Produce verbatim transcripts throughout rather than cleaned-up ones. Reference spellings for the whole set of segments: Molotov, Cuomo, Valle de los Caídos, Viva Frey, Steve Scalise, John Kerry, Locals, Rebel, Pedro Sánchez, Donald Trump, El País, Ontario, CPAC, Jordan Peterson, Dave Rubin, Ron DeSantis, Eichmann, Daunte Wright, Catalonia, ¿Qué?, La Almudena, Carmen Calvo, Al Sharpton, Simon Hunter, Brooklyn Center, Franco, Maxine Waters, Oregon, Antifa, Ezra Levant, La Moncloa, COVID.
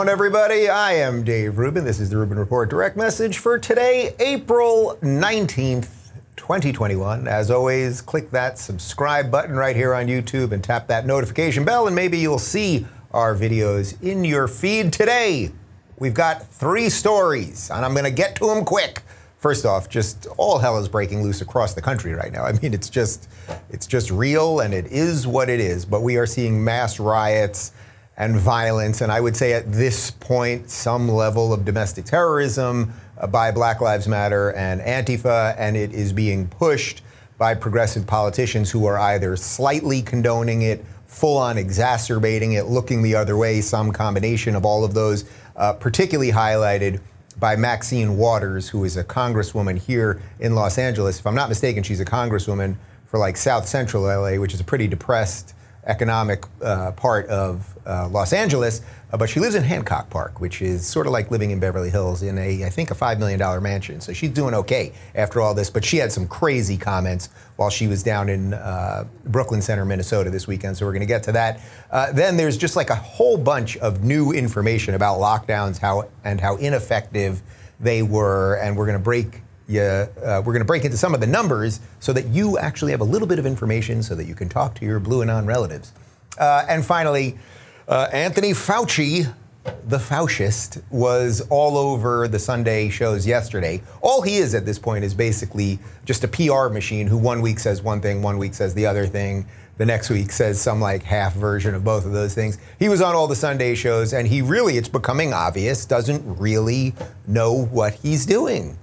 around, everybody. I am Dave Rubin. This is The Rubin Report direct message for today, April nineteenth, twenty twenty-one. As always, click that subscribe button right here on YouTube and tap that notification bell, and maybe you'll see our videos in your feed today. We've got three stories, and I'm going to get to them quick. First off, just all hell is breaking loose across the country right now. I mean, it's just, it's just real, and it is what it is. But we are seeing mass riots and violence, and I would say at this point, some level of domestic terrorism by Black Lives Matter and Antifa, and it is being pushed by progressive politicians who are either slightly condoning it, full on exacerbating it, looking the other way, some combination of all of those, uh, particularly highlighted by Maxine Waters, who is a congresswoman here in Los Angeles. If I'm not mistaken, she's a congresswoman for like South Central L A, which is a pretty depressed economic uh, part of uh, Los Angeles, uh, but she lives in Hancock Park, which is sort of like living in Beverly Hills in a, I think, a five million dollar mansion. So she's doing okay after all this, but she had some crazy comments while she was down in uh, Brooklyn Center, Minnesota this weekend, so we're gonna get to that. Uh, then there's just like a whole bunch of new information about lockdowns how and how ineffective they were, and we're gonna break Yeah, uh, we're gonna break into some of the numbers so that you actually have a little bit of information so that you can talk to your blue and non relatives. Uh, and finally, uh, Anthony Fauci, the Faucist, was all over the Sunday shows yesterday. All he is at this point is basically just a P R machine who one week says one thing, one week says the other thing, the next week says some like half version of both of those things. He was on all the Sunday shows, and he really, it's becoming obvious, doesn't really know what he's doing.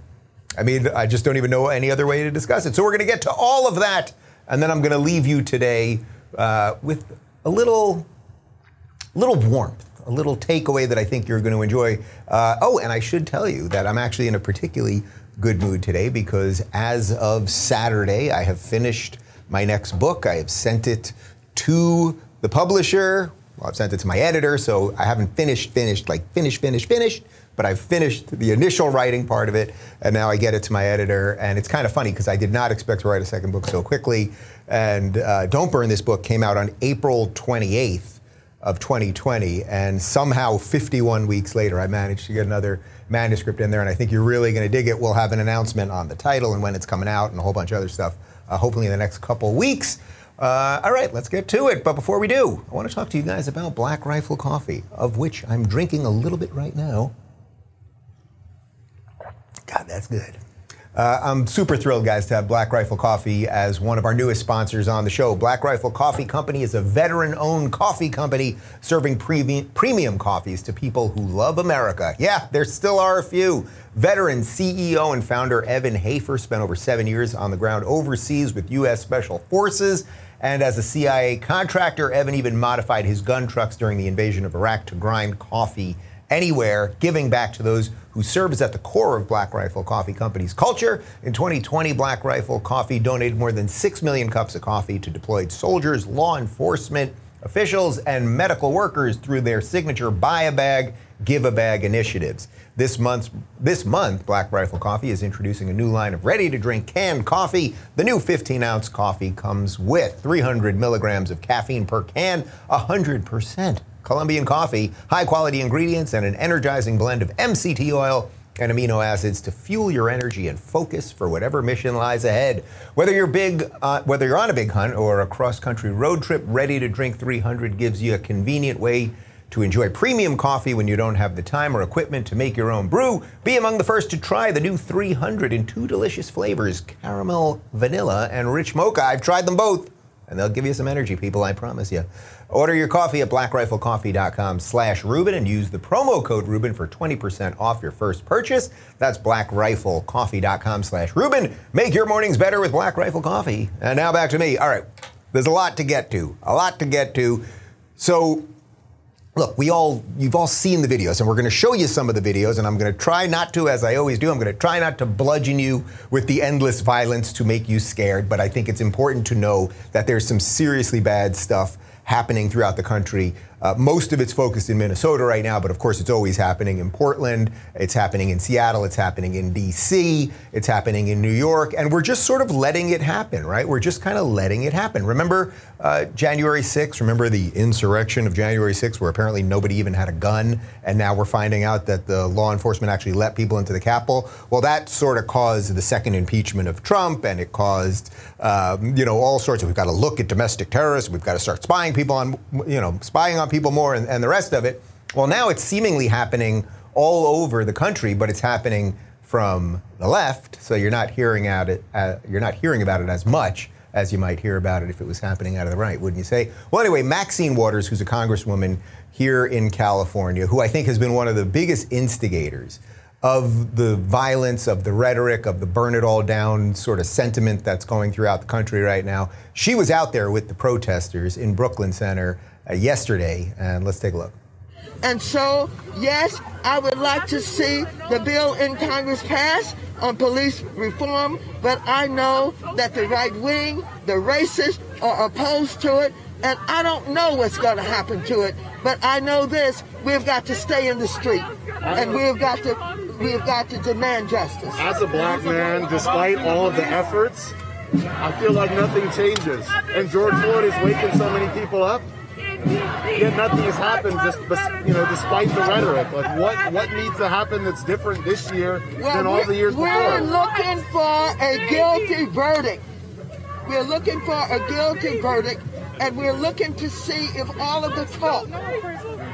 I mean, I just don't even know any other way to discuss it. So we're gonna get to all of that, and then I'm gonna leave you today uh, with a little, little warmth, a little takeaway that I think you're gonna enjoy. Uh, oh, and I should tell you that I'm actually in a particularly good mood today because as of Saturday, I have finished my next book. I have sent it to the publisher. Well, I've sent it to my editor, so I haven't finished, finished, like finished, finished, finished. But I've finished the initial writing part of it, and now I get it to my editor. And it's kind of funny because I did not expect to write a second book so quickly. And uh, Don't Burn This Book came out on April twenty-eighth of twenty twenty. And somehow fifty-one weeks later, I managed to get another manuscript in there. And I think you're really gonna dig it. We'll have an announcement on the title and when it's coming out and a whole bunch of other stuff, uh, hopefully in the next couple weeks. Uh, all right, let's get to it. But before we do, I wanna talk to you guys about Black Rifle Coffee, of which I'm drinking a little bit right now. God, that's good. Uh, I'm super thrilled, guys, to have Black Rifle Coffee as one of our newest sponsors on the show. Black Rifle Coffee Company is a veteran-owned coffee company serving pre- premium coffees to people who love America. Yeah, there still are a few. Veteran C E O and founder Evan Hafer spent over seven years on the ground overseas with U S Special Forces. And as a C I A contractor, Evan even modified his gun trucks during the invasion of Iraq to grind coffee anywhere, giving back to those who serve is at the core of Black Rifle Coffee Company's culture. In twenty twenty, Black Rifle Coffee donated more than six million cups of coffee to deployed soldiers, law enforcement officials, and medical workers through their signature Buy a Bag, Give a Bag initiatives. This month, this month, Black Rifle Coffee is introducing a new line of ready-to-drink canned coffee. The new fifteen ounce coffee comes with three hundred milligrams of caffeine per can, one hundred percent. Colombian coffee, high quality ingredients, and an energizing blend of M C T oil and amino acids to fuel your energy and focus for whatever mission lies ahead. Whether you're big, uh, whether you're on a big hunt or a cross-country road trip, Ready to Drink three hundred gives you a convenient way to enjoy premium coffee when you don't have the time or equipment to make your own brew. Be among the first to try the new three hundred in two delicious flavors, caramel, vanilla, and rich mocha. I've tried them both, and they'll give you some energy, people, I promise you. Order your coffee at black rifle coffee dot com slash Rubin and use the promo code Rubin for twenty percent off your first purchase. That's black rifle coffee dot com slash Rubin. Make your mornings better with Black Rifle Coffee. And now back to me. All right, there's a lot to get to, a lot to get to. So look, we all, you've all seen the videos, and we're gonna show you some of the videos, and I'm gonna try not to, as I always do, I'm gonna try not to bludgeon you with the endless violence to make you scared, but I think it's important to know that there's some seriously bad stuff happening throughout the country. Uh, most of it's focused in Minnesota right now, but of course it's always happening in Portland, it's happening in Seattle, it's happening in D C, it's happening in New York, and we're just sort of letting it happen, right? We're just kind of letting it happen. Remember uh, January sixth, remember the insurrection of January sixth, where apparently nobody even had a gun, and now we're finding out that the law enforcement actually let people into the Capitol? Well, that sort of caused the second impeachment of Trump, and it caused, um, you know, all sorts of, we've got to look at domestic terrorists, we've got to start spying people on, you know, spying on people more and, and the rest of it. Well, now it's seemingly happening all over the country, but it's happening from the left. So you're not hearing out it. Uh, you're not hearing about it as much as you might hear about it if it was happening out of the right, wouldn't you say? Well, anyway, Maxine Waters, who's a congresswoman here in California, who I think has been one of the biggest instigators of the violence, of the rhetoric, of the burn it all down sort of sentiment that's going throughout the country right now. She was out there with the protesters in Brooklyn Center Uh, yesterday, and let's take a look. And so, yes, I would like to see the bill in Congress pass on police reform, but I know that the right wing, the racists are opposed to it, and I don't know what's going to happen to it, but I know this, we've got to stay in the street, and we've got to, we've got to demand justice. As a black man, despite all of the efforts, I feel like nothing changes, and George Floyd is waking so many people up. Yet nothing has happened, just you know, despite the rhetoric. Like, what, what needs to happen that's different this year well, than all the years we're before? We're looking for a guilty verdict. We're looking for a guilty verdict, and we're looking to see if all of the talk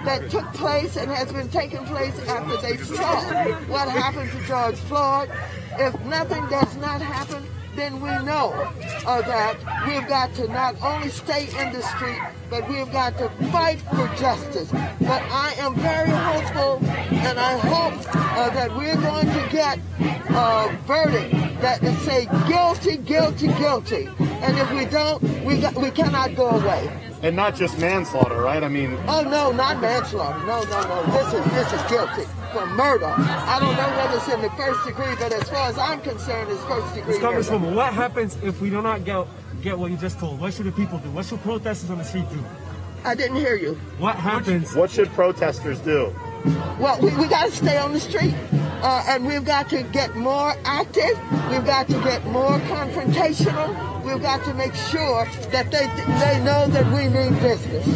that took place and has been taking place after they saw what happened to George Floyd, if nothing does not happen, then we know uh, that we've got to not only stay in the street, but we've got to fight for justice. But I am very hopeful, and I hope uh, that we're going to get a verdict that will say guilty, guilty, guilty. And if we don't, we got, we cannot go away. And not just manslaughter, right? I mean... Oh, no, not manslaughter. No, no, no. This is, this is guilty for murder. I don't know whether it's in the first degree, but as far as I'm concerned, it's first degree murder. Congresswoman, what happens if we do not get, get what you just told? What should the people do? What should protesters on the street do? I didn't hear you. What happens? What should protesters do? Well, we, we got to stay on the street. Uh, and we've got to get more active. We've got to get more confrontational. We've got to make sure that they they know that we mean business.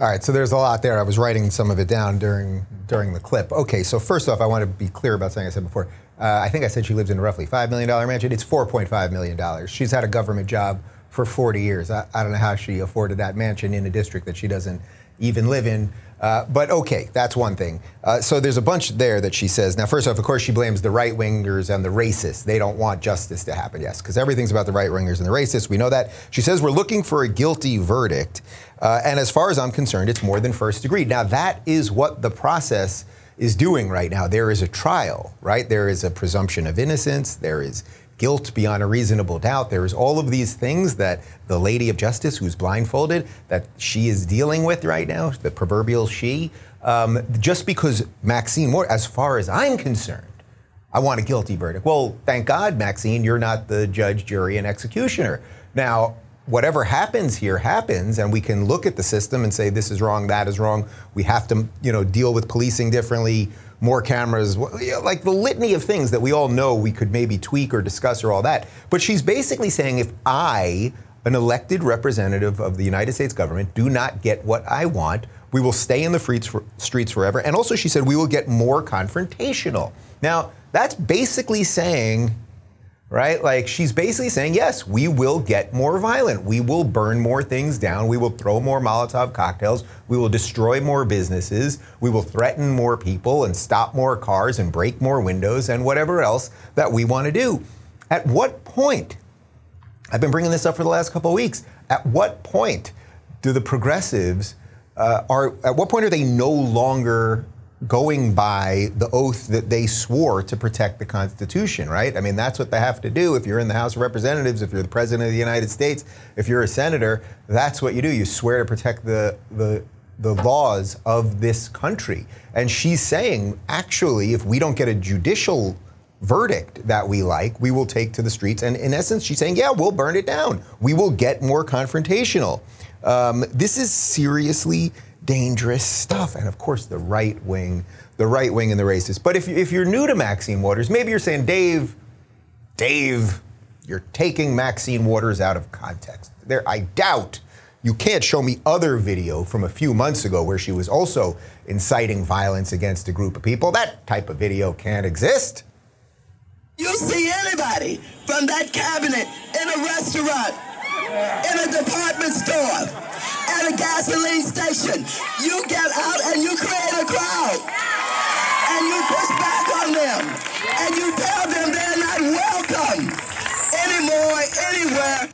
All right, so there's a lot there. I was writing some of it down during during the clip. Okay, so first off, I want to be clear about something I said before. Uh, I think I said she lives in a roughly five million dollars mansion. It's four point five million dollars. She's had a government job for forty years. I, I don't know how she afforded that mansion in a district that she doesn't even live in. Uh, but okay, that's one thing. Uh, so there's a bunch there that she says. Now, first off, of course, she blames the right-wingers and the racists. They don't want justice to happen, yes, because everything's about the right-wingers and the racists. We know that. She says we're looking for a guilty verdict. Uh, and as far as I'm concerned, it's more than first degree. Now, that is what the process is doing right now. There is a trial, right? There is a presumption of innocence. There is guilt beyond a reasonable doubt. There is all of these things that the lady of justice, who's blindfolded, that she is dealing with right now, the proverbial she. Um, just because Maxine Waters, as far as I'm concerned, I want a guilty verdict. Well, thank God, Maxine, you're not the judge, jury, and executioner. Now, whatever happens here happens, and we can look at the system and say this is wrong, that is wrong. We have to, you know, deal with policing differently. More cameras, like the litany of things that we all know we could maybe tweak or discuss or all that. But she's basically saying if I, an elected representative of the United States government, do not get what I want, we will stay in the streets forever. And also she said we will get more confrontational. Now, that's basically saying, right, like she's basically saying, yes, we will get more violent. We will burn more things down. We will throw more Molotov cocktails. We will destroy more businesses. We will threaten more people and stop more cars and break more windows and whatever else that we want to do. At what point, I've been bringing this up for the last couple of weeks, at what point do the progressives, uh, are, at what point are they no longer going by the oath that they swore to protect the Constitution, right? I mean, that's what they have to do. If you're in the House of Representatives, if you're the President of the United States, if you're a senator, that's what you do. You swear to protect the the, the laws of this country. And she's saying, actually, if we don't get a judicial verdict that we like, we will take to the streets. And in essence, she's saying, yeah, we'll burn it down. We will get more confrontational. Um, this is seriously dangerous stuff. And of course, the right wing, the right wing and the racists. But if, if you're new to Maxine Waters, maybe you're saying, Dave, Dave, you're taking Maxine Waters out of context. There, I doubt you can't show me other video from a few months ago where she was also inciting violence against a group of people. That type of video can't exist. You'll see anybody from that cabinet in a restaurant, in a department store, at a gasoline station. You get out and you create a crowd. And you push back on them. And you tell them they're not welcome anymore, anywhere.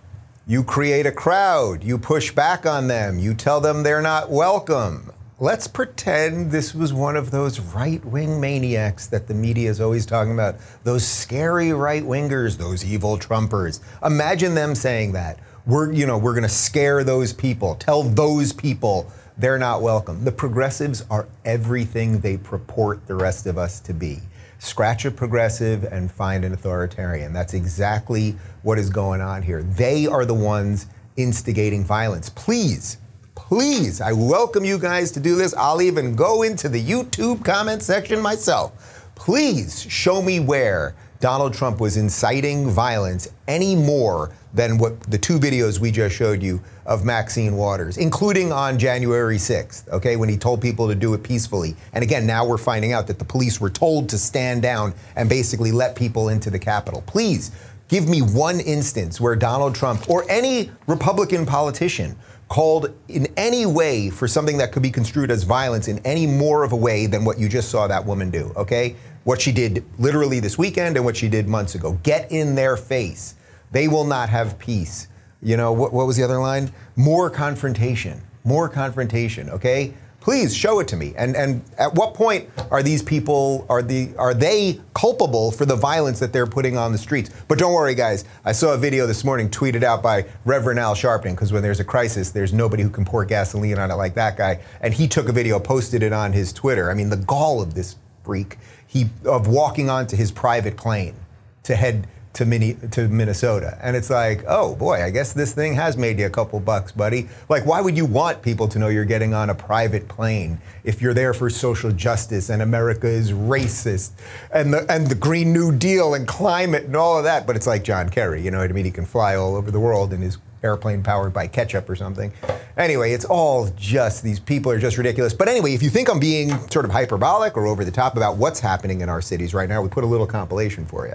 You create a crowd, you push back on them, you tell them they're not welcome. Let's pretend this was one of those right-wing maniacs that the media is always talking about, those scary right-wingers, those evil Trumpers. Imagine them saying that. We're, you know, we're gonna scare those people, tell those people they're not welcome. The progressives are everything they purport the rest of us to be. Scratch a progressive and find an authoritarian. That's exactly what is going on here. They are the ones instigating violence. Please, please, I welcome you guys to do this. I'll even go into the YouTube comment section myself. Please show me where Donald Trump was inciting violence any more than what the two videos we just showed you of Maxine Waters, including on January sixth, okay, when he told people to do it peacefully. And again, now we're finding out that the police were told to stand down and basically let people into the Capitol. Please give me one instance where Donald Trump or any Republican politician called in any way for something that could be construed as violence in any more of a way than what you just saw that woman do, okay? What she did literally this weekend and what she did months ago. Get in their face. They will not have peace. You know, what, what was the other line? More confrontation, more confrontation, okay? Please show it to me. And and at what point are these people, are the are they culpable for the violence that they're putting on the streets? But don't worry, guys. I saw a video this morning tweeted out by Reverend Al Sharpton, because when there's a crisis, there's nobody who can pour gasoline on it like that guy. And he took a video, posted it on his Twitter. I mean, the gall of this freak. He, of walking onto his private plane to head to mini, to Minnesota. And it's like, oh boy, I guess this thing has made you a couple bucks, buddy. Like, why would you want people to know you're getting on a private plane if you're there for social justice and America is racist and the, and the Green New Deal and climate and all of that? But it's like John Kerry, you know what I mean? He can fly all over the world in his airplane powered by ketchup or something. Anyway, it's all just, these people are just ridiculous. But anyway, if you think I'm being sort of hyperbolic or over the top about what's happening in our cities right now, we put a little compilation for you.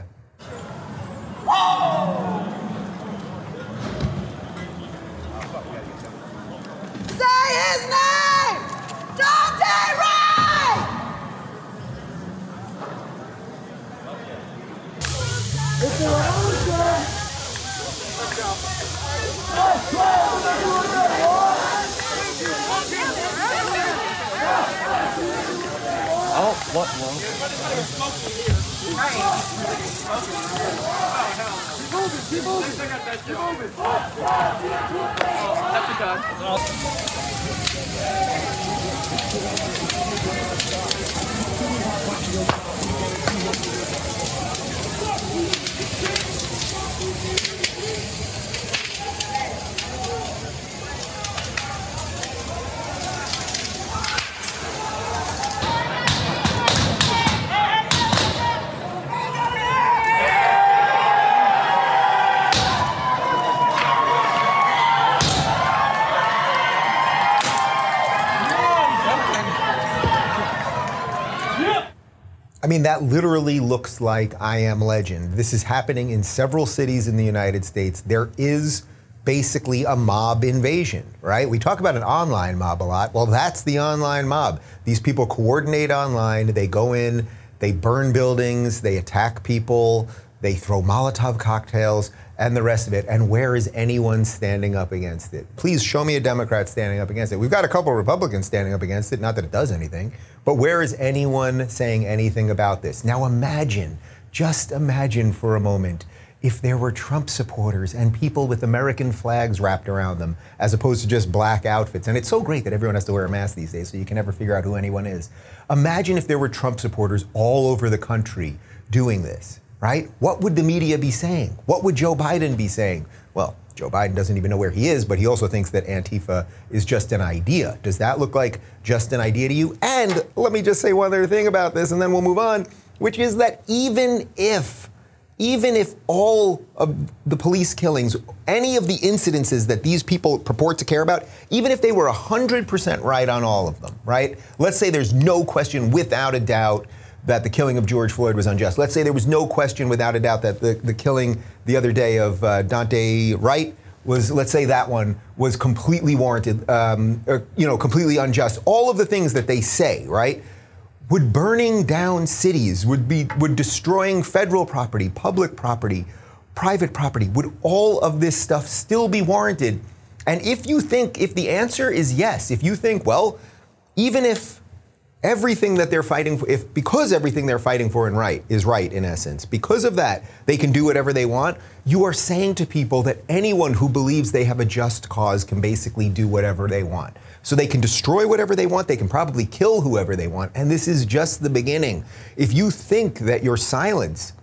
Whoa! Say his name! Daunte Wright! I don't want one. Keep moving, keep moving. That's a gun. I mean, that literally looks like I Am Legend. This is happening in several cities in the United States. There is basically a mob invasion, right? We talk about an online mob a lot. Well, that's the online mob. These people coordinate online, they go in, they burn buildings, they attack people, they throw Molotov cocktails and the rest of it. And where is anyone standing up against it? Please show me a Democrat standing up against it. We've got a couple of Republicans standing up against it, not that it does anything, but where is anyone saying anything about this? Now imagine, just imagine for a moment, if there were Trump supporters and people with American flags wrapped around them, as opposed to just black outfits. And it's so great that everyone has to wear a mask these days, so you can never figure out who anyone is. Imagine if there were Trump supporters all over the country doing this. right? What would the media be saying? What would Joe Biden be saying? Well, Joe Biden doesn't even know where he is, but he also thinks that Antifa is just an idea. Does that look like just an idea to you? And let me just say one other thing about this, and then we'll move on, which is that even if, even if all of the police killings, any of the incidences that these people purport to care about, even if they were one hundred percent right on all of them, right? Let's say there's no question without a doubt that the killing of George Floyd was unjust. Let's say there was no question without a doubt that the, the killing the other day of uh, Daunte Wright was, let's say that one was completely warranted, um, or, you know, completely unjust. All of the things that they say, right? Would burning down cities, would be, would destroying federal property, public property, private property, would all of this stuff still be warranted? And if you think, if the answer is yes, if you think, well, even if everything that they're fighting for, if because everything they're fighting for and right is right in essence, because of that, they can do whatever they want, you are saying to people that anyone who believes they have a just cause can basically do whatever they want. So they can destroy whatever they want, they can probably kill whoever they want, and this is just the beginning. If you think that your silence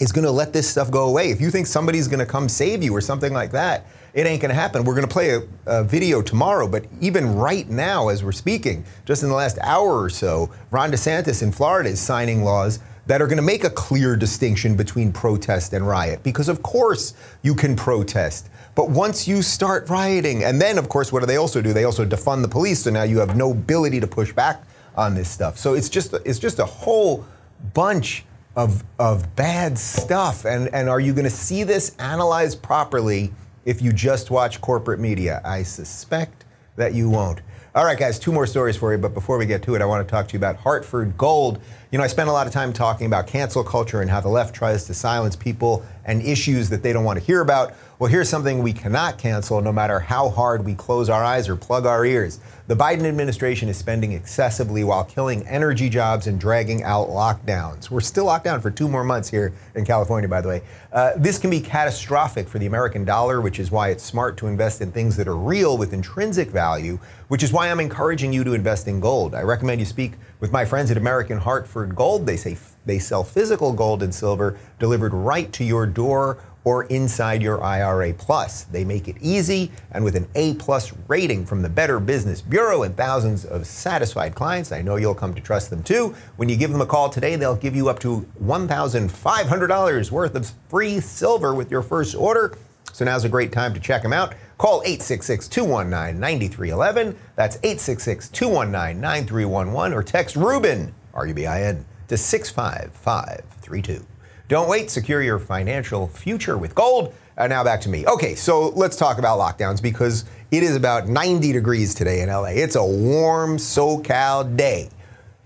is gonna let this stuff go away, if you think somebody's gonna come save you or something like that, it ain't gonna happen. We're gonna play a, a video tomorrow, but even right now as we're speaking, just in the last hour or so, Ron DeSantis in Florida is signing laws that are gonna make a clear distinction between protest and riot, because of course you can protest. But once you start rioting, and then of course, what do they also do? They also defund the police, so now you have no ability to push back on this stuff. So it's just, it's just a whole bunch of, of bad stuff. And, and are you gonna see this analyzed properly if you just watch corporate media? I suspect that you won't. All right, guys, two more stories for you, but before we get to it, I want to talk to you about Hartford Gold. You know, I spent a lot of time talking about cancel culture and how the left tries to silence people and issues that they don't want to hear about. Well, here's something we cannot cancel no matter how hard we close our eyes or plug our ears. The Biden administration is spending excessively while killing energy jobs and dragging out lockdowns. We're still locked down for two more months here in California, by the way. Uh, this can be catastrophic for the American dollar, which is why it's smart to invest in things that are real with intrinsic value, which is why I'm encouraging you to invest in gold. I recommend you speak with my friends at American Hartford Gold. They say they sell physical gold and silver delivered right to your door or inside your I R A plus. They make it easy, and with an A plus rating from the Better Business Bureau and thousands of satisfied clients, I know you'll come to trust them too. When you give them a call today, they'll give you up to one thousand five hundred dollars worth of free silver with your first order. So now's a great time to check them out. Call eight six six, two one nine, nine three one one. That's eight six six, two one nine, nine three one one, or text Rubin, R U B I N, to six five five three two. Don't wait, secure your financial future with gold. And now back to me. Okay, so let's talk about lockdowns, because it is about ninety degrees today in L A. It's a warm SoCal day.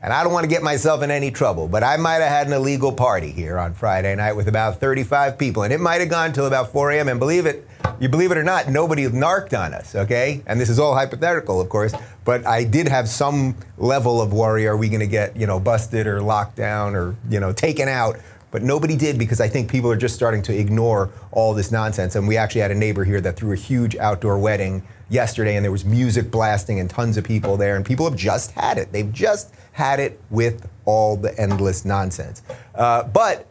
And I don't want to get myself in any trouble, but I might have had an illegal party here on Friday night with about thirty-five people, and it might have gone till about four a.m. And believe it, you believe it or not, nobody narked on us, okay? And this is all hypothetical, of course, but I did have some level of worry. Are we going to get, you know, busted or locked down or, you know, taken out? But nobody did, because I think people are just starting to ignore all this nonsense. And we actually had a neighbor here that threw a huge outdoor wedding yesterday, and there was music blasting and tons of people there, and people have just had it. They've just had it with all the endless nonsense. Uh, but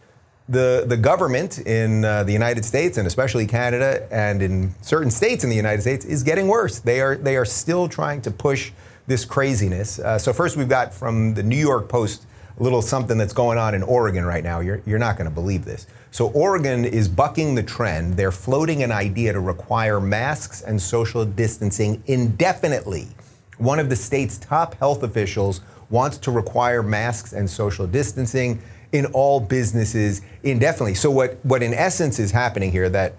the, the government in uh, the United States, and especially Canada, and in certain states in the United States, is getting worse. They are, they are still trying to push this craziness. Uh, so first we've got from the New York Post a little something that's going on in Oregon right now. You're, you're not gonna believe this. So Oregon is bucking the trend. They're floating an idea to require masks and social distancing indefinitely. One of the state's top health officials wants to require masks and social distancing in all businesses indefinitely. So what, what in essence is happening here, that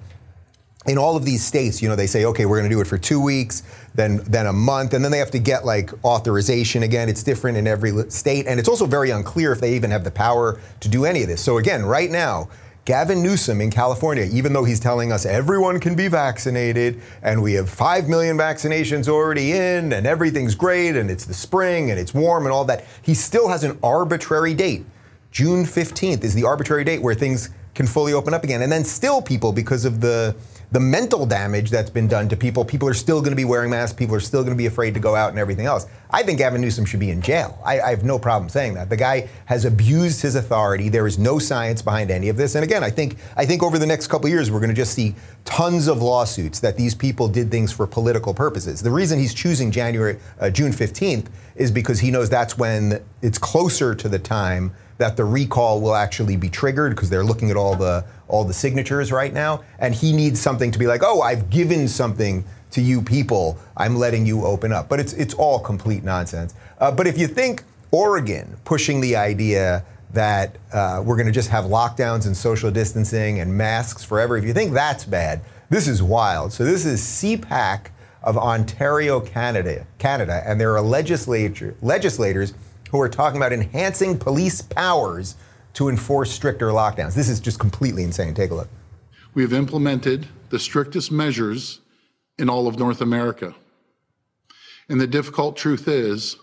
in all of these states, you know, they say, okay, we're gonna do it for two weeks, then then a month, and then they have to get like authorization again. It's different in every state, and it's also very unclear if they even have the power to do any of this. So again, right now, Gavin Newsom in California, even though he's telling us everyone can be vaccinated, and we have five million vaccinations already in, and everything's great, and it's the spring, and it's warm, and all that, he still has an arbitrary date. June fifteenth is the arbitrary date where things can fully open up again. And then still people, because of the the mental damage that's been done to people. People are still going to be wearing masks. People are still going to be afraid to go out and everything else. I think Gavin Newsom should be in jail. I, I have no problem saying that. The guy has abused his authority. There is no science behind any of this. And again, I think I think over the next couple of years, we're going to just see tons of lawsuits that these people did things for political purposes. The reason he's choosing January, uh, June fifteenth is because he knows that's when it's closer to the time that the recall will actually be triggered, because they're looking at all the all the signatures right now. And he needs something to be like, oh, I've given something to you people, I'm letting you open up. But it's it's all complete nonsense. Uh, but if you think Oregon pushing the idea that uh, we're gonna just have lockdowns and social distancing and masks forever, if you think that's bad, this is wild. So this is C PAC of Ontario, Canada, Canada, and there are legislature, legislators who are talking about enhancing police powers to enforce stricter lockdowns. This is just completely insane. Take a look. We have implemented the strictest measures in all of North America. And the difficult truth is,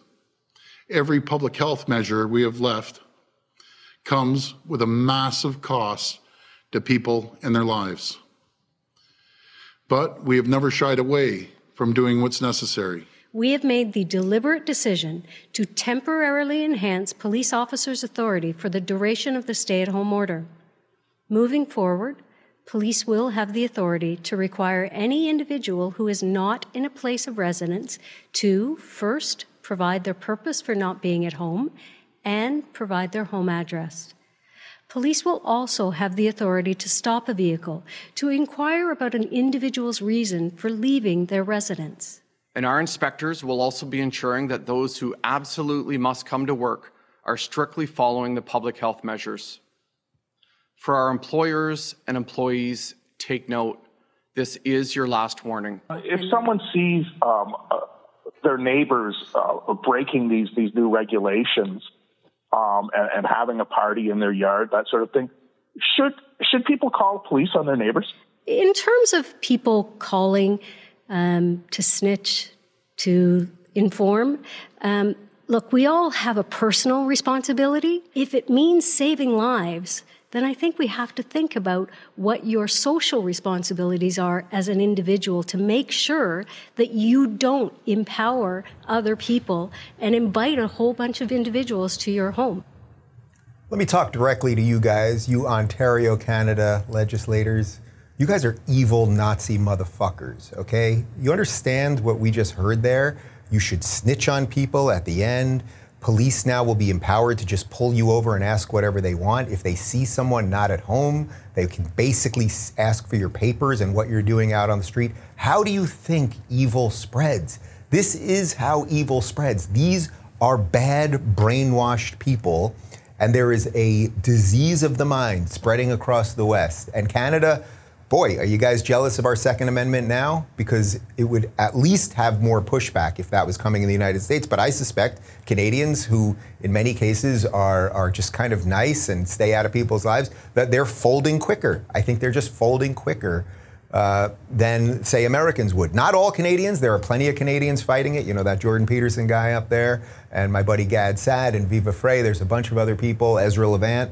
every public health measure we have left comes with a massive cost to people and their lives. But we have never shied away from doing what's necessary. We have made the deliberate decision to temporarily enhance police officers' authority for the duration of the stay-at-home order. Moving forward, police will have the authority to require any individual who is not in a place of residence to, first, provide their purpose for not being at home, and provide their home address. Police will also have the authority to stop a vehicle, to inquire about an individual's reason for leaving their residence. And our inspectors will also be ensuring that those who absolutely must come to work are strictly following the public health measures. For our employers and employees, take note. This is your last warning. If someone sees um, uh, their neighbors uh, breaking these, these new regulations um, and, and having a party in their yard, that sort of thing, should, should people call the police on their neighbors? In terms of people calling Um, to snitch, to inform. Um, look, we all have a personal responsibility. If it means saving lives, then I think we have to think about what your social responsibilities are as an individual to make sure that you don't empower other people and invite a whole bunch of individuals to your home. Let me talk directly to you guys, you Ontario, Canada legislators. You guys are evil Nazi motherfuckers, okay? You understand what we just heard there? You should snitch on people at the end. Police now will be empowered to just pull you over and ask whatever they want. If they see someone not at home, they can basically ask for your papers and what you're doing out on the street. How do you think evil spreads? This is how evil spreads. These are bad, brainwashed people, and there is a disease of the mind spreading across the West. And Canada, boy, are you guys jealous of our Second Amendment now? Because it would at least have more pushback if that was coming in the United States. But I suspect Canadians, who in many cases are, are just kind of nice and stay out of people's lives, that they're folding quicker. I think they're just folding quicker uh, than, say, Americans would. Not all Canadians. There are plenty of Canadians fighting it. You know, that Jordan Peterson guy up there, and my buddy Gad Saad and Viva Frey. There's a bunch of other people. Ezra Levant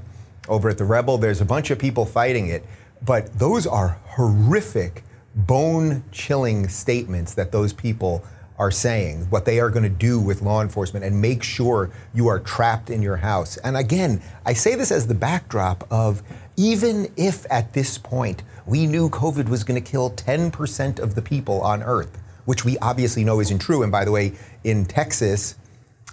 over at the Rebel. There's a bunch of people fighting it. But those are horrific, bone-chilling statements that those people are saying, what they are going to do with law enforcement and make sure you are trapped in your house. And again, I say this as the backdrop of, even if at this point we knew COVID was going to kill ten percent of the people on Earth, which we obviously know isn't true. And by the way, in Texas,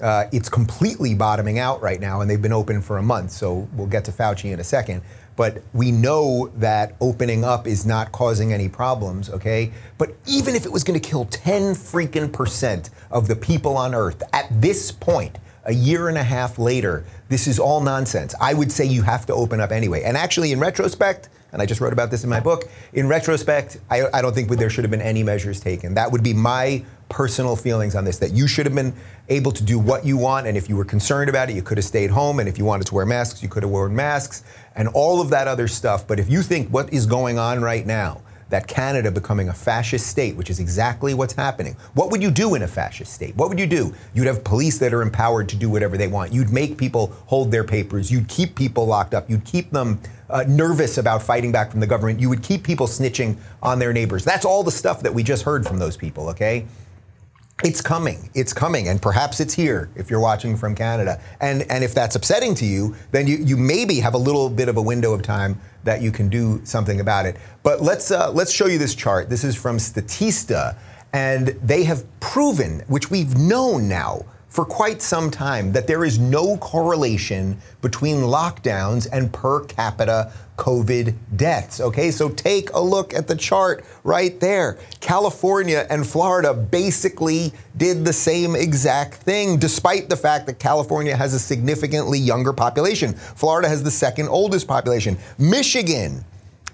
uh, it's completely bottoming out right now, and they've been open for a month. So we'll get to Fauci in a second. But we know that opening up is not causing any problems, okay? But even if it was gonna kill ten freaking percent of the people on Earth, at this point, a year and a half later, this is all nonsense. I would say you have to open up anyway. And actually, in retrospect, and I just wrote about this in my book, in retrospect, I, I don't think there should have been any measures taken. That would be my personal feelings on this, that you should have been able to do what you want, and if you were concerned about it, you could have stayed home, and if you wanted to wear masks, you could have worn masks, and all of that other stuff. But if you think what is going on right now, that Canada becoming a fascist state, which is exactly what's happening. What would you do in a fascist state? What would you do? You'd have police that are empowered to do whatever they want. You'd make people hold their papers. You'd keep people locked up. You'd keep them uh, nervous about fighting back from the government. You would keep people snitching on their neighbors. That's all the stuff that we just heard from those people, okay? It's coming, it's coming, and perhaps it's here if you're watching from Canada. And and if that's upsetting to you, then you, you maybe have a little bit of a window of time that you can do something about it. But let's uh, let's show you this chart. This is from Statista, and they have proven, which we've known now for quite some time, that there is no correlation between lockdowns and per capita COVID deaths, okay? So take a look at the chart right there. California and Florida basically did the same exact thing, despite the fact that California has a significantly younger population. Florida has the second oldest population. Michigan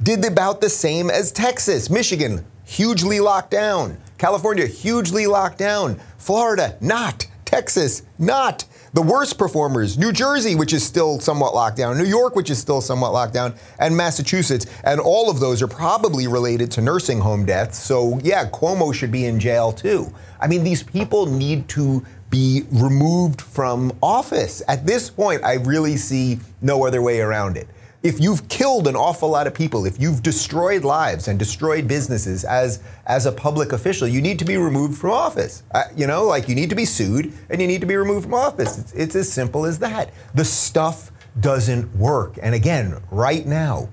did about the same as Texas. Michigan, hugely locked down. California, hugely locked down. Florida, not. Texas, not. The worst performers, New Jersey, which is still somewhat locked down, New York, which is still somewhat locked down, and Massachusetts. And all of those are probably related to nursing home deaths. So yeah, Cuomo should be in jail too. I mean, these people need to be removed from office. At this point, I really see no other way around it. If you've killed an awful lot of people, if you've destroyed lives and destroyed businesses as, as a public official, you need to be removed from office. Uh, you know, like you need to be sued and you need to be removed from office. It's, it's as simple as that. The stuff doesn't work. And again, right now,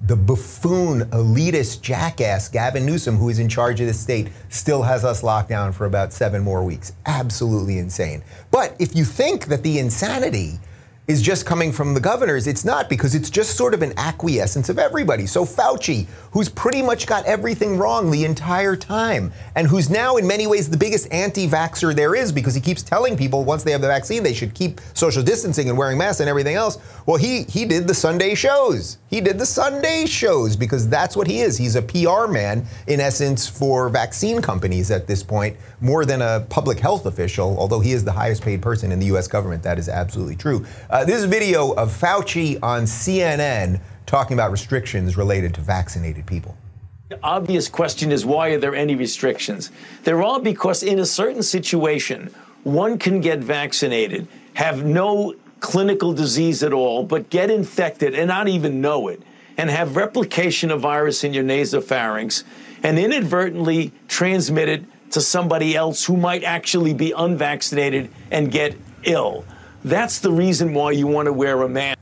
the buffoon, elitist jackass, Gavin Newsom, who is in charge of the state, still has us locked down for about seven more weeks. Absolutely insane. But if you think that the insanity is just coming from the governors, it's not, because it's just sort of an acquiescence of everybody. So Fauci, who's pretty much got everything wrong the entire time, and who's now in many ways the biggest anti-vaxxer there is, because he keeps telling people once they have the vaccine, they should keep social distancing and wearing masks and everything else. Well, he he did the Sunday shows. He did the Sunday shows because that's what he is. He's a P R man, in essence, for vaccine companies at this point, more than a public health official, although he is the highest paid person in the U S government. That is absolutely true. Uh, this video of Fauci on C N N talking about restrictions related to vaccinated people. The obvious question is, why are there any restrictions? They're all because in a certain situation, one can get vaccinated, have no clinical disease at all, but get infected and not even know it, and have replication of virus in your nasopharynx, and inadvertently transmit it to somebody else who might actually be unvaccinated and get ill. That's the reason why you want to wear a mask.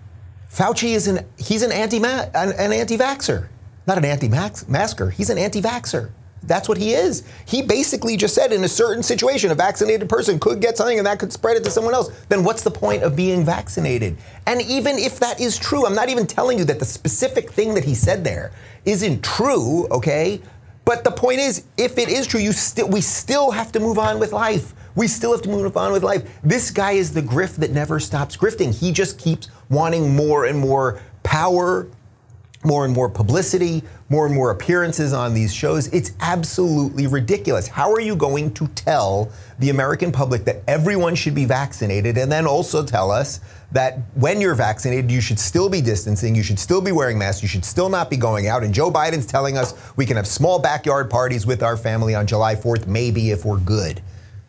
Fauci is an, he's an anti an, an anti-vaxxer, not an anti-masker. He's an anti-vaxxer. That's what he is. He basically just said in a certain situation, a vaccinated person could get something and that could spread it to someone else. Then what's the point of being vaccinated? And even if that is true, I'm not even telling you that the specific thing that he said there isn't true, okay? But the point is, if it is true, you still we still have to move on with life. We still have to move on with life. This guy is the grift that never stops grifting. He just keeps wanting more and more power, more and more publicity, more and more appearances on these shows. It's absolutely ridiculous. How are you going to tell the American public that everyone should be vaccinated and then also tell us that when you're vaccinated, you should still be distancing, you should still be wearing masks, you should still not be going out? And Joe Biden's telling us we can have small backyard parties with our family on July fourth, maybe, if we're good.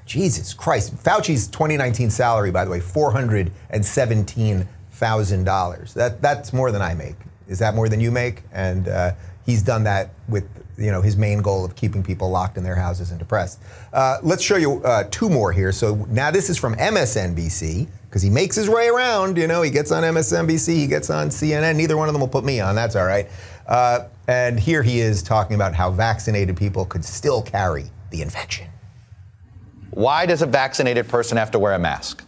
Jesus Christ. Fauci's twenty nineteen salary, by the way, four hundred seventeen thousand dollars. That that's more than I make. Is that more than you make? And uh, he's done that with, you know, his main goal of keeping people locked in their houses and depressed. Uh, let's show you uh, two more here. So now this is from M S N B C, because he makes his way around. You know, he gets on M S N B C, he gets on C N N. Neither one of them will put me on. That's all right. Uh, and here he is talking about how vaccinated people could still carry the infection. Why does a vaccinated person have to wear a mask?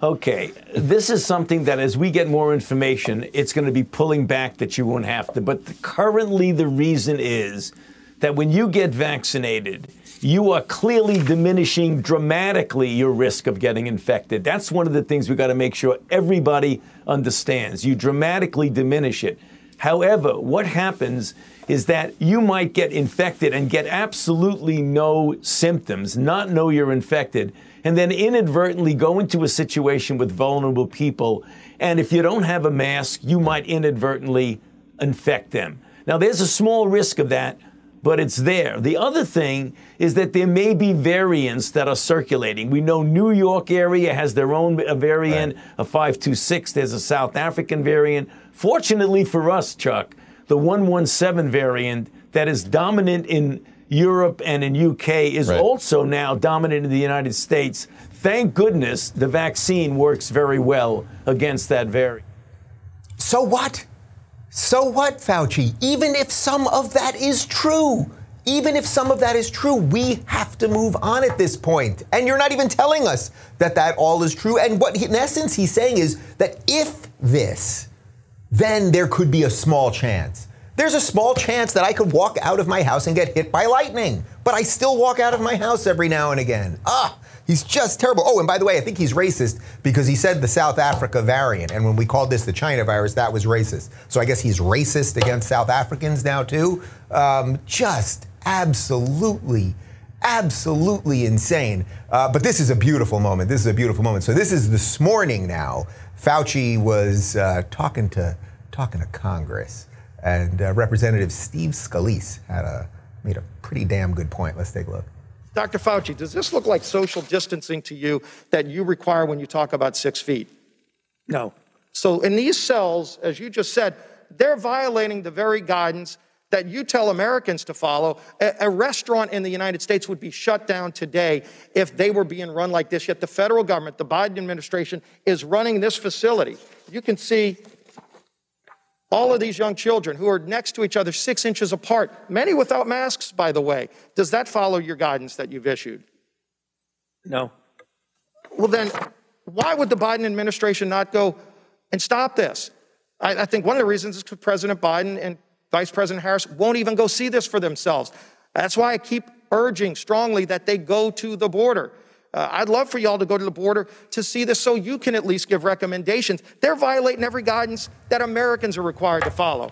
Okay, this is something that as we get more information, it's going to be pulling back that you won't have to. But the, currently the reason is that when you get vaccinated, you are clearly diminishing dramatically your risk of getting infected. That's one of the things we got to make sure everybody understands. You dramatically diminish it. However, what happens is that you might get infected and get absolutely no symptoms, not know you're infected, and then inadvertently go into a situation with vulnerable people. And if you don't have a mask, you might inadvertently infect them. Now, there's a small risk of that, but it's there. The other thing is that there may be variants that are circulating. We know New York area has their own variant, right. a five two six. There's a South African variant. Fortunately for us, Chuck, the one one seven variant that is dominant in Europe and in U K is right. also now dominant in the United States. Thank goodness the vaccine works very well against that variant. So what? So what, Fauci? Even if some of that is true, even if some of that is true, we have to move on at this point. And you're not even telling us that that all is true. And what, he, in essence, he's saying is that if this, then there could be a small chance. There's a small chance that I could walk out of my house and get hit by lightning, but I still walk out of my house every now and again. Ah, he's just terrible. Oh, and by the way, I think he's racist because he said the South Africa variant. And when we called this the China virus, that was racist. So I guess he's racist against South Africans now too. Um, just absolutely, absolutely insane. Uh, but this is a beautiful moment. This is a beautiful moment. So this is this morning now. Fauci was uh, talking to talking to Congress. And uh, Representative Steve Scalise had a, made a pretty damn good point. Let's take a look. Doctor Fauci, does this look like social distancing to you that you require when you talk about six feet? No. So in these cells, as you just said, they're violating the very guidance that you tell Americans to follow. A, a restaurant in the United States would be shut down today if they were being run like this. Yet the federal government, the Biden administration, is running this facility. You can see all of these young children who are next to each other, six inches apart, many without masks, by the way. Does that follow your guidance that you've issued? No. Well, then why would the Biden administration not go and stop this? I, I think one of the reasons is because President Biden and Vice President Harris won't even go see this for themselves. That's why I keep urging strongly that they go to the border. Uh, I'd love for y'all to go to the border to see this so you can at least give recommendations. They're violating every guidance that Americans are required to follow.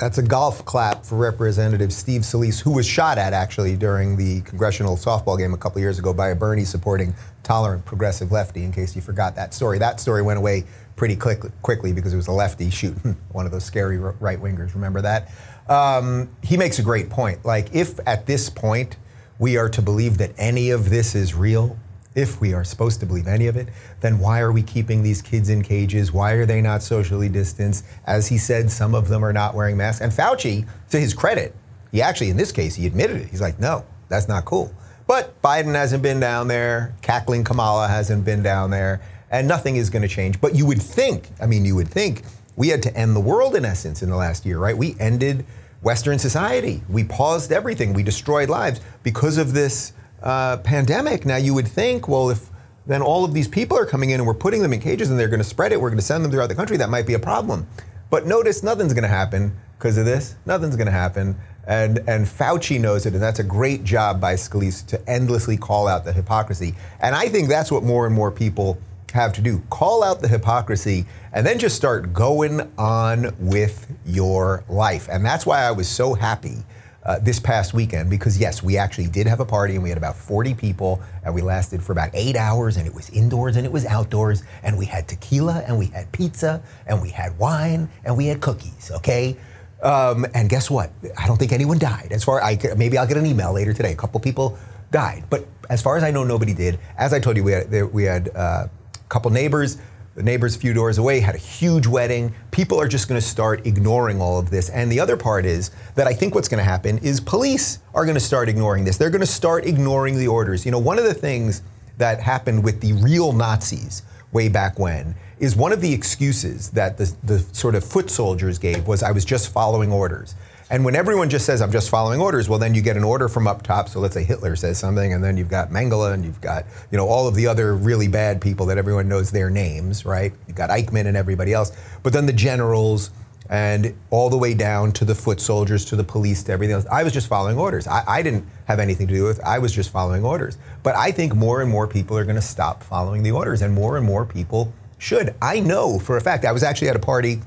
That's a golf clap for Representative Steve Scalise, who was shot at actually during the congressional softball game a couple years ago by a Bernie supporting tolerant progressive lefty, in case you forgot that story. That story went away pretty quick, quickly because it was a lefty shooting one of those scary right wingers. Remember that? Um, he makes a great point. Like, if at this point we are to believe that any of this is real, if we are supposed to believe any of it, then why are we keeping these kids in cages? Why are they not socially distanced? As he said, some of them are not wearing masks. And Fauci, to his credit, he actually, in this case, he admitted it. He's like, no, that's not cool. But Biden hasn't been down there. Cackling Kamala hasn't been down there. And nothing is going to change. But you would think, I mean, you would think we had to end the world, in essence, in the last year, right? We ended Western society. We paused everything. We destroyed lives because of this uh, pandemic. Now you would think, well, if then all of these people are coming in and we're putting them in cages and they're going to spread it, we're going to send them throughout the country, that might be a problem. But notice nothing's going to happen because of this. Nothing's going to happen. And and Fauci knows it, and that's a great job by Scalise to endlessly call out the hypocrisy. And I think that's what more and more people have to do. Call out the hypocrisy and then just start going on with your life. And that's why I was so happy uh, this past weekend, because yes, we actually did have a party and we had about forty people and we lasted for about eight hours and it was indoors and it was outdoors and we had tequila and we had pizza and we had wine and we had cookies, okay? Um, and guess what? I don't think anyone died. As far I maybe I'll get an email later today. A couple people died, but as far as I know, nobody did. As I told you, we had, we had uh, couple neighbors, the neighbors a few doors away had a huge wedding. People are just going to start ignoring all of this. And the other part is that I think what's going to happen is police are going to start ignoring this. They're going to start ignoring the orders. You know, one of the things that happened with the real Nazis way back when is one of the excuses that the, the sort of foot soldiers gave was I was just following orders. And when everyone just says, I'm just following orders, well, then you get an order from up top. So let's say Hitler says something, and then you've got Mengele, and you've got, you know, all of the other really bad people that everyone knows their names, right? You've got Eichmann and everybody else. But then the generals and all the way down to the foot soldiers, to the police, to everything else. I was just following orders. I, I didn't have anything to do with it. I was just following orders. But I think more and more people are going to stop following the orders, and more and more people should. I know for a fact, I was actually at a party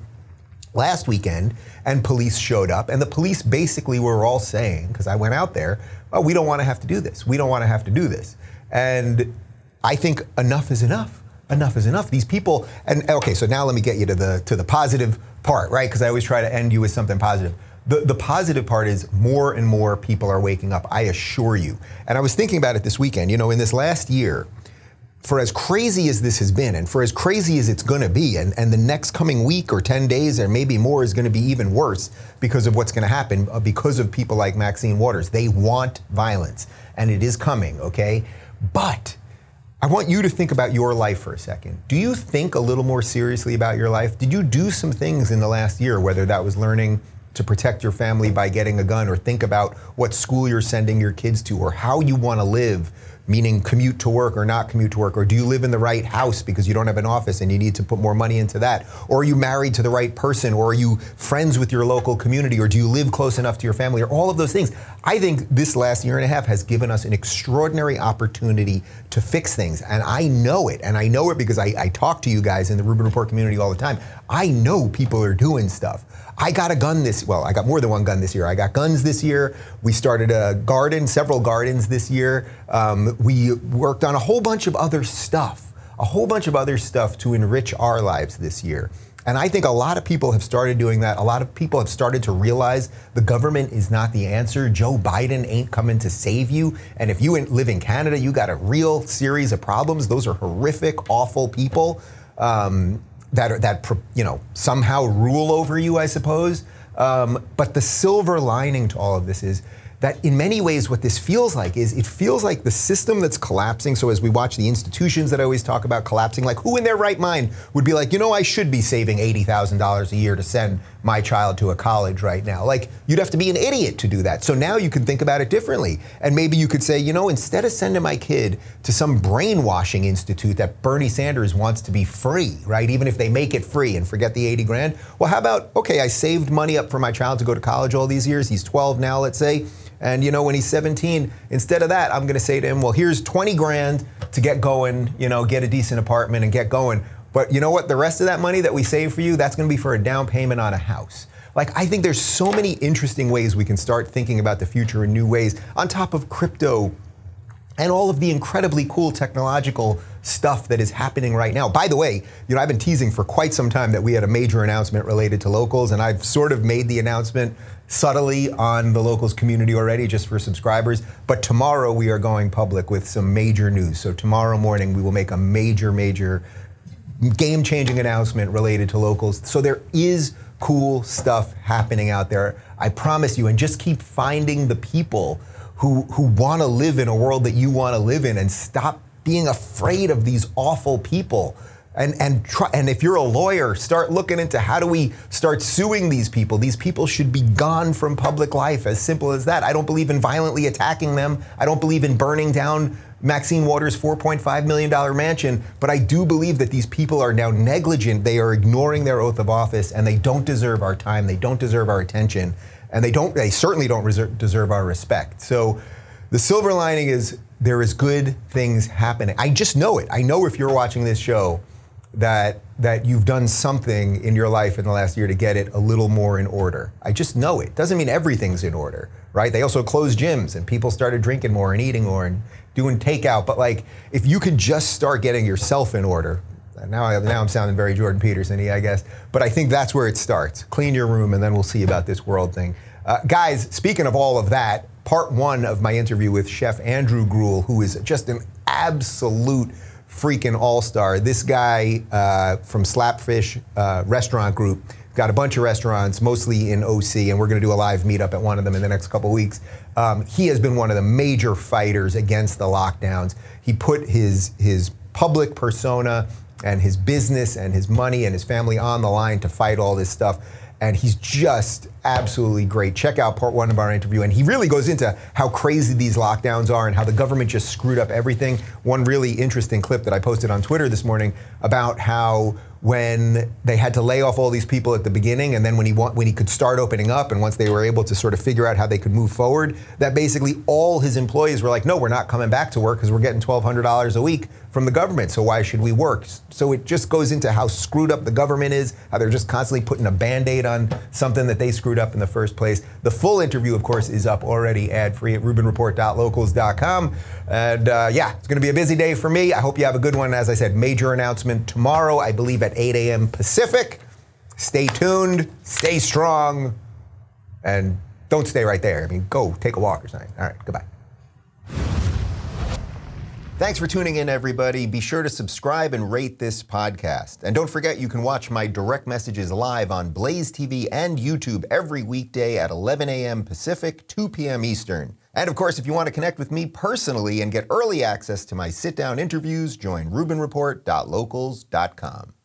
last weekend, and police showed up, and the police basically were all saying, because I went out there, oh, we don't want to have to do this. We don't want to have to do this. And I think enough is enough. enough is enough. These people, and okay, so now let me get you to the to the positive part, right? Because I always try to end you with something positive. The, the positive part is more and more people are waking up, I assure you. And I was thinking about it this weekend, you know, in this last year, for as crazy as this has been and for as crazy as it's gonna be, and, and the next coming week or ten days or maybe more is gonna be even worse because of what's gonna happen, because of people like Maxine Waters. They want violence and it is coming, okay? But I want you to think about your life for a second. Do you think a little more seriously about your life? Did you do some things in the last year, whether that was learning to protect your family by getting a gun, or think about what school you're sending your kids to, or how you want to live, meaning commute to work or not commute to work, or do you live in the right house because you don't have an office and you need to put more money into that, or are you married to the right person, or are you friends with your local community, or do you live close enough to your family, or all of those things? I think this last year and a half has given us an extraordinary opportunity to fix things, and I know it, and I know it because I, I talk to you guys in the Rubin Report community all the time. I know people are doing stuff. I got a gun this, well, I got more than one gun this year. I got guns this year. We started a garden, several gardens this year. Um, we worked on a whole bunch of other stuff, a whole bunch of other stuff to enrich our lives this year. And I think a lot of people have started doing that. A lot of people have started to realize the government is not the answer. Joe Biden ain't coming to save you. And if you live in Canada, you got a real series of problems. Those are horrific, awful people. Um, that that you know somehow rule over you, I suppose. Um, but the silver lining to all of this is that in many ways what this feels like is, it feels like the system that's collapsing. So as we watch the institutions that I always talk about collapsing, like who in their right mind would be like, you know, I should be saving eighty thousand dollars a year to send my child to a college right now. Like, you'd have to be an idiot to do that. So now you can think about it differently. And maybe you could say, you know, instead of sending my kid to some brainwashing institute that Bernie Sanders wants to be free, right? Even if they make it free and forget the eighty grand. Well, how about, okay, I saved money up for my child to go to college all these years. He's twelve now, let's say. And you know, when he's seventeen, instead of that, I'm gonna say to him, well, here's twenty grand to get going, you know, get a decent apartment and get going. But you know what, the rest of that money that we save for you, that's gonna be for a down payment on a house. Like, I think there's so many interesting ways we can start thinking about the future in new ways, on top of crypto and all of the incredibly cool technological stuff that is happening right now. By the way, you know, I've been teasing for quite some time that we had a major announcement related to Locals, and I've sort of made the announcement subtly on the Locals community already, just for subscribers. But tomorrow we are going public with some major news. So tomorrow morning we will make a major, major game-changing announcement related to Locals. So there is cool stuff happening out there, I promise you. And just keep finding the people who who wanna live in a world that you wanna live in, and stop being afraid of these awful people. And and try, and if you're a lawyer, start looking into how do we start suing these people. These people should be gone from public life, as simple as that. I don't believe in violently attacking them. I don't believe in burning down Maxine Waters' four point five million dollars mansion, but I do believe that these people are now negligent. They are ignoring their oath of office, and they don't deserve our time. They don't deserve our attention, and they don't. They certainly don't reserve, deserve our respect. So the silver lining is there is good things happening. I just know it. I know if you're watching this show, that that you've done something in your life in the last year to get it a little more in order. I just know it. Doesn't mean everything's in order, right? They also closed gyms and people started drinking more and eating more and doing takeout. But like, if you could just start getting yourself in order, now, I, now I'm sounding very Jordan Peterson-y, I guess, but I think that's where it starts. Clean your room, and then we'll see about this world thing. Uh, guys, speaking of all of that, part one of my interview with Chef Andrew Gruel, who is just an absolute freaking all-star. This guy uh, from Slapfish uh, Restaurant Group, got a bunch of restaurants, mostly in O C, and we're gonna do a live meetup at one of them in the next couple weeks. Um, he has been one of the major fighters against the lockdowns. He put his, his public persona and his business and his money and his family on the line to fight all this stuff. And he's just absolutely great. Check out part one of our interview. And he really goes into how crazy these lockdowns are and how the government just screwed up everything. One really interesting clip that I posted on Twitter this morning about how when they had to lay off all these people at the beginning, and then when he want, when he could start opening up, and once they were able to sort of figure out how they could move forward, that basically all his employees were like, no, we're not coming back to work because we're getting twelve hundred dollars a week from the government, so why should we work? So it just goes into how screwed up the government is, how they're just constantly putting a Band-Aid on something that they screwed screwed up in the first place. The full interview, of course, is up already ad-free at rubin report dot locals dot com. And uh, yeah, it's going to be a busy day for me. I hope you have a good one. As I said, major announcement tomorrow, I believe at eight a.m. Pacific. Stay tuned, stay strong, and don't stay right there. I mean, go take a walk or something. All right, goodbye. Thanks for tuning in, everybody. Be sure to subscribe and rate this podcast. And don't forget, you can watch my direct messages live on Blaze T V and YouTube every weekday at eleven a.m. Pacific, two p.m. Eastern. And of course, if you want to connect with me personally and get early access to my sit-down interviews, join rubin report dot locals dot com.